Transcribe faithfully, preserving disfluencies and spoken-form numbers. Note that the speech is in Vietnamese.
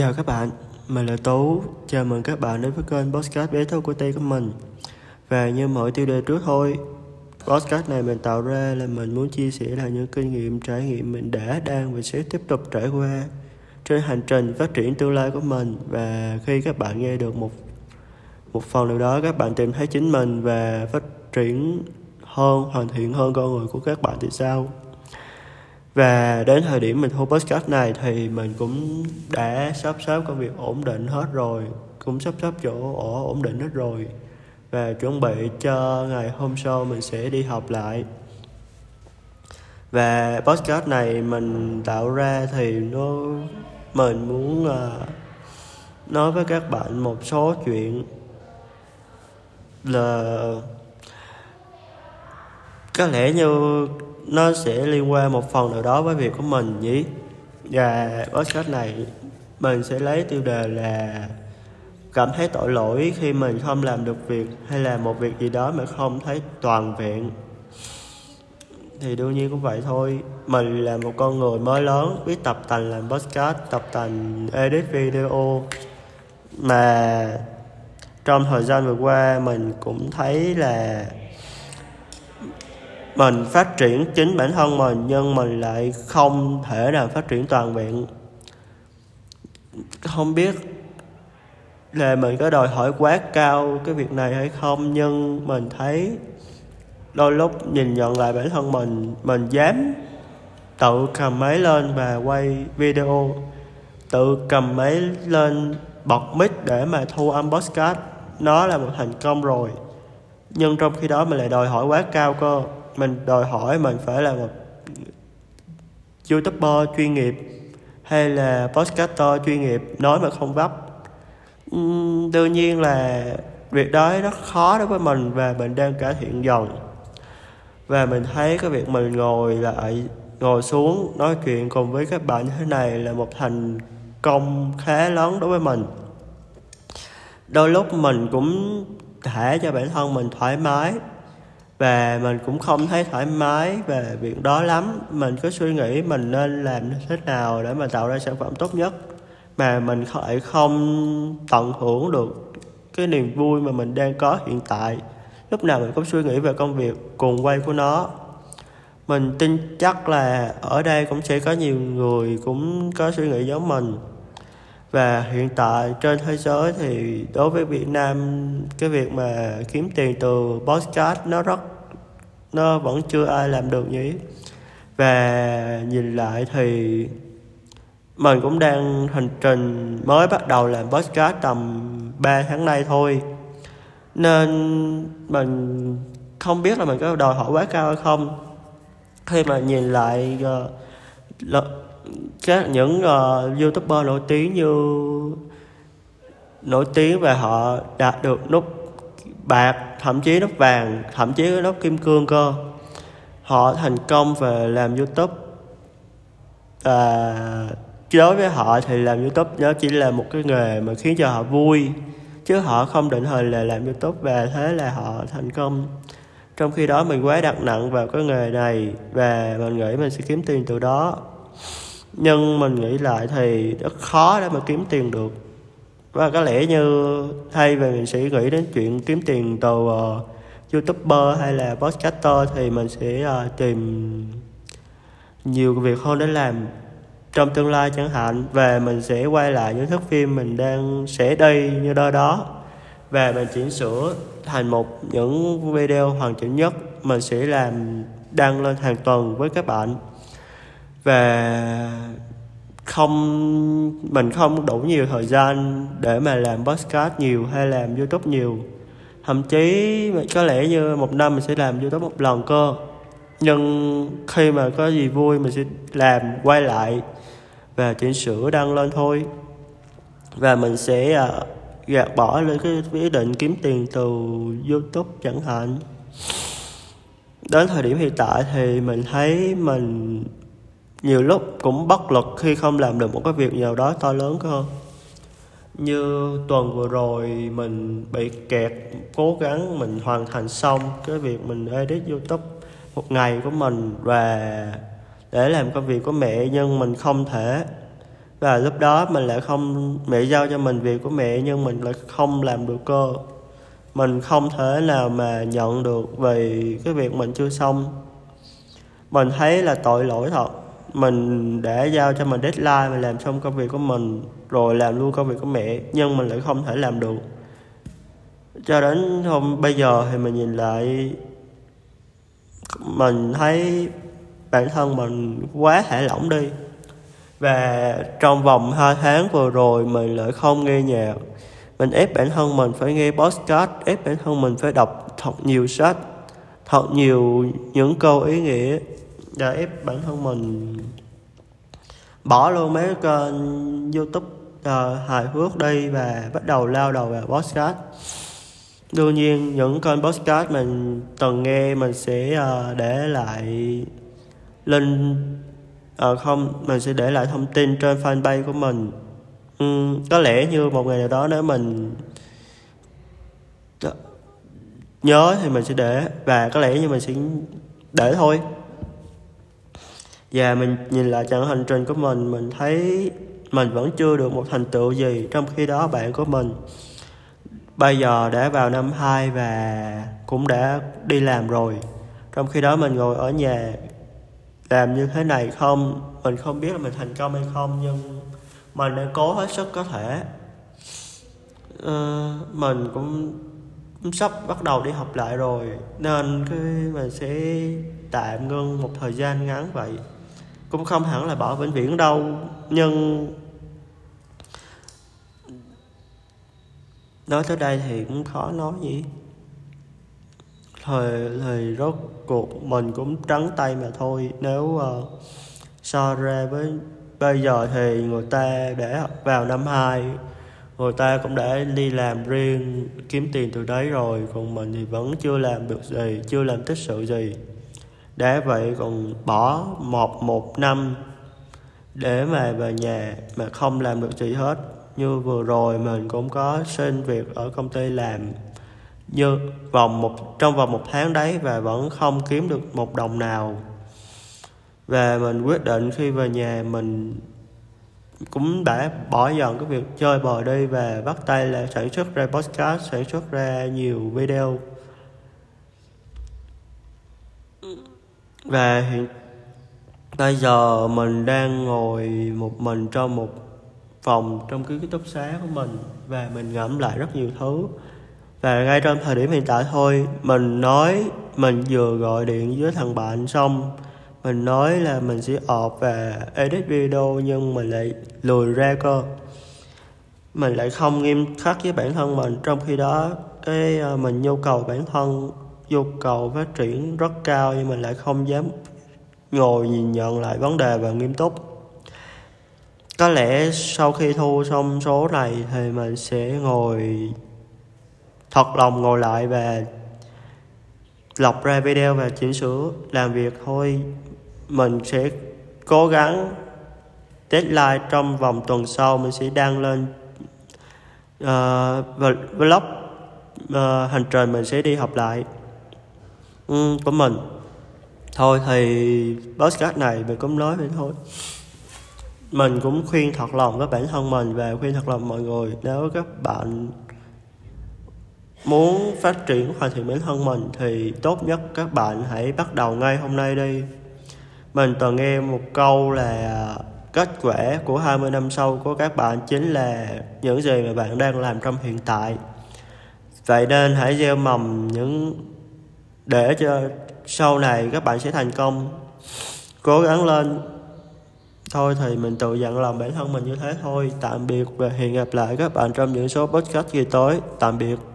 Chào các bạn, mình là Tú. Chào mừng các bạn đến với kênh podcast bé thú của Tây của mình. Và như mọi tiêu đề trước thôi, podcast này mình tạo ra là mình muốn chia sẻ là những kinh nghiệm trải nghiệm mình đã, đang và sẽ tiếp tục trải qua trên hành trình phát triển tương lai của mình. Và khi các bạn nghe được một một phần nào đó, các bạn tìm thấy chính mình và phát triển hơn, hoàn thiện hơn con người của các bạn thì sao? Và đến thời điểm mình thu podcast này thì mình cũng đã sắp xếp công việc ổn định hết rồi, cũng sắp xếp chỗ ở ổn định hết rồi. Và chuẩn bị cho ngày hôm sau mình sẽ đi học lại. Và podcast này mình tạo ra thì nó mình muốn uh, nói với các bạn một số chuyện là có lẽ như nó sẽ liên quan một phần nào đó với việc của mình nhỉ. Và podcast này mình sẽ lấy tiêu đề là cảm thấy tội lỗi khi mình không làm được việc hay là một việc gì đó mà không thấy toàn vẹn. Thì đương nhiên cũng vậy thôi, mình là một con người mới lớn, biết tập tành làm podcast, tập tành edit video. Mà trong thời gian vừa qua mình cũng thấy là mình phát triển chính bản thân mình, nhưng mình lại không thể nào phát triển toàn vẹn. Không biết là mình có đòi hỏi quá cao cái việc này hay không, nhưng mình thấy đôi lúc nhìn nhận lại bản thân mình, mình dám tự cầm máy lên và quay video, tự cầm máy lên bật mic để mà thu âm podcast, nó là một thành công rồi. Nhưng trong khi đó mình lại đòi hỏi quá cao cơ. Mình đòi hỏi mình phải là một YouTuber chuyên nghiệp hay là podcaster chuyên nghiệp, nói mà không vấp. uhm, Đương nhiên là việc đó rất khó đối với mình và mình đang cải thiện dần. Và mình thấy cái việc mình ngồi lại, ngồi xuống nói chuyện cùng với các bạn như thế này là một thành công khá lớn đối với mình. Đôi lúc mình cũng thả cho bản thân mình thoải mái. Và mình cũng không thấy thoải mái về việc đó lắm. Mình cứ suy nghĩ mình nên làm thế nào để mà tạo ra sản phẩm tốt nhất, mà mình lại không tận hưởng được cái niềm vui mà mình đang có hiện tại. Lúc nào mình cũng suy nghĩ về công việc cuồng quay của nó. Mình tin chắc là ở đây cũng sẽ có nhiều người cũng có suy nghĩ giống mình. Và hiện tại trên thế giới thì đối với Việt Nam, cái việc mà kiếm tiền từ podcast nó rất nó vẫn chưa ai làm được nhỉ. Và nhìn lại thì mình cũng đang hành trình mới bắt đầu làm podcast tầm ba tháng nay thôi, nên mình không biết là mình có đòi hỏi quá cao hay không. Khi mà nhìn lại uh, là, các những uh, YouTuber nổi tiếng như nổi tiếng và họ đạt được nút bạc, thậm chí nút vàng, thậm chí nút kim cương cơ. Họ thành công về làm YouTube. À, đối với họ thì làm YouTube nó chỉ là một cái nghề mà khiến cho họ vui, chứ họ không định hình là làm YouTube và thế là họ thành công. Trong khi đó mình quá đặt nặng vào cái nghề này và mình nghĩ mình sẽ kiếm tiền từ đó. Nhưng mình nghĩ lại thì rất khó để mà kiếm tiền được. Và có lẽ như thay vì mình sẽ nghĩ đến chuyện kiếm tiền từ uh, YouTuber hay là podcaster thì mình sẽ uh, tìm nhiều việc hơn để làm trong tương lai chẳng hạn. Và mình sẽ quay lại những thước phim mình đang sẽ đi như đó đó, và mình chỉnh sửa thành một những video hoàn chỉnh nhất. Mình sẽ làm đăng lên hàng tuần với các bạn. Và không mình không đủ nhiều thời gian để mà làm podcast nhiều hay làm YouTube nhiều. Thậm chí có lẽ như một năm mình sẽ làm YouTube một lần cơ. Nhưng khi mà có gì vui mình sẽ làm, quay lại và chỉnh sửa đăng lên thôi. Và mình sẽ uh, gạt bỏ lên cái ý định kiếm tiền từ YouTube chẳng hạn. Đến thời điểm hiện tại thì mình thấy mình nhiều lúc cũng bất lực khi không làm được một cái việc nào đó to lớn hơn. Như tuần vừa rồi mình bị kẹt, cố gắng mình hoàn thành xong cái việc mình edit YouTube một ngày của mình và để làm công việc của mẹ, nhưng mình không thể. Và lúc đó mình lại không, mẹ giao cho mình việc của mẹ nhưng mình lại không làm được cơ. Mình không thể nào mà nhận được vì cái việc mình chưa xong. Mình thấy là tội lỗi thật. Mình đã giao cho mình deadline, mình làm xong công việc của mình rồi làm luôn công việc của mẹ, nhưng mình lại không thể làm được. Cho đến hôm bây giờ thì mình nhìn lại, mình thấy bản thân mình quá thả lỏng đi. Và trong vòng hai tháng vừa rồi mình lại không nghe nhạc. Mình ép bản thân mình phải nghe podcast, ép bản thân mình phải đọc thật nhiều sách, thật nhiều những câu ý nghĩa, để ép bản thân mình bỏ luôn mấy kênh YouTube uh, hài hước đi và bắt đầu lao đầu vào podcast. Đương nhiên những kênh podcast mình từng nghe mình sẽ uh, để lại link, uh, không, mình sẽ để lại thông tin trên fanpage của mình. Uhm, có lẽ như một ngày nào đó nếu mình nhớ thì mình sẽ để, và có lẽ như mình sẽ để thôi. Và mình nhìn lại chặng hành trình của mình, mình thấy mình vẫn chưa được một thành tựu gì. Trong khi đó bạn của mình bây giờ đã vào năm hai và cũng đã đi làm rồi. Trong khi đó mình ngồi ở nhà làm như thế này không, mình không biết là mình thành công hay không, nhưng mình đã cố hết sức có thể. Ờ, mình cũng sắp bắt đầu đi học lại rồi, nên cái mình sẽ tạm ngưng một thời gian ngắn vậy. Cũng không hẳn là bỏ vĩnh viễn đâu, nhưng nói tới đây thì cũng khó nói gì. Thời, thời rốt cuộc mình cũng trắng tay mà thôi. Nếu uh, so ra với bây giờ thì người ta đã vào năm hai, người ta cũng đã đi làm riêng, kiếm tiền từ đấy rồi. Còn mình thì vẫn chưa làm được gì, chưa làm tích sự gì. Đã vậy còn bỏ một, một năm để mà về nhà mà không làm được gì hết. Như vừa rồi mình cũng có xin việc ở công ty làm như vòng một, trong vòng một tháng đấy và vẫn không kiếm được một đồng nào. Và mình quyết định khi về nhà mình cũng đã bỏ dần cái việc chơi bời đi và bắt tay là sản xuất ra podcast, sản xuất ra nhiều video. Và hiện bây giờ mình đang ngồi một mình trong một phòng trong ký túc xá của mình và mình ngẫm lại rất nhiều thứ. Và ngay trong thời điểm hiện tại thôi, mình nói mình vừa gọi điện với thằng bạn xong, mình nói là mình sẽ ọp và edit video nhưng mình lại lùi ra cơ. Mình lại không nghiêm khắc với bản thân mình. Trong khi đó cái mình nhu cầu bản thân, nhu cầu phát triển rất cao, nhưng mình lại không dám ngồi nhìn nhận lại vấn đề và nghiêm túc. Có lẽ sau khi thu xong số này thì mình sẽ ngồi thật lòng ngồi lại và lọc ra video và chỉnh sửa làm việc thôi. Mình sẽ cố gắng deadline trong vòng tuần sau mình sẽ đăng lên uh, vlog uh, hành trình mình sẽ đi học lại um, của mình. Thôi thì podcast này mình cũng nói vậy thôi. Mình cũng khuyên thật lòng với bản thân mình và khuyên thật lòng mọi người, nếu các bạn muốn phát triển hoàn thiện bản thân mình thì tốt nhất các bạn hãy bắt đầu ngay hôm nay đi. Mình từng nghe một câu là kết quả của hai mươi năm sau của các bạn chính là những gì mà bạn đang làm trong hiện tại. Vậy nên hãy gieo mầm những để cho sau này các bạn sẽ thành công. Cố gắng lên. Thôi thì mình tự dặn lòng bản thân mình như thế thôi. Tạm biệt và hẹn gặp lại các bạn trong những số podcast kỳ tới. Tạm biệt.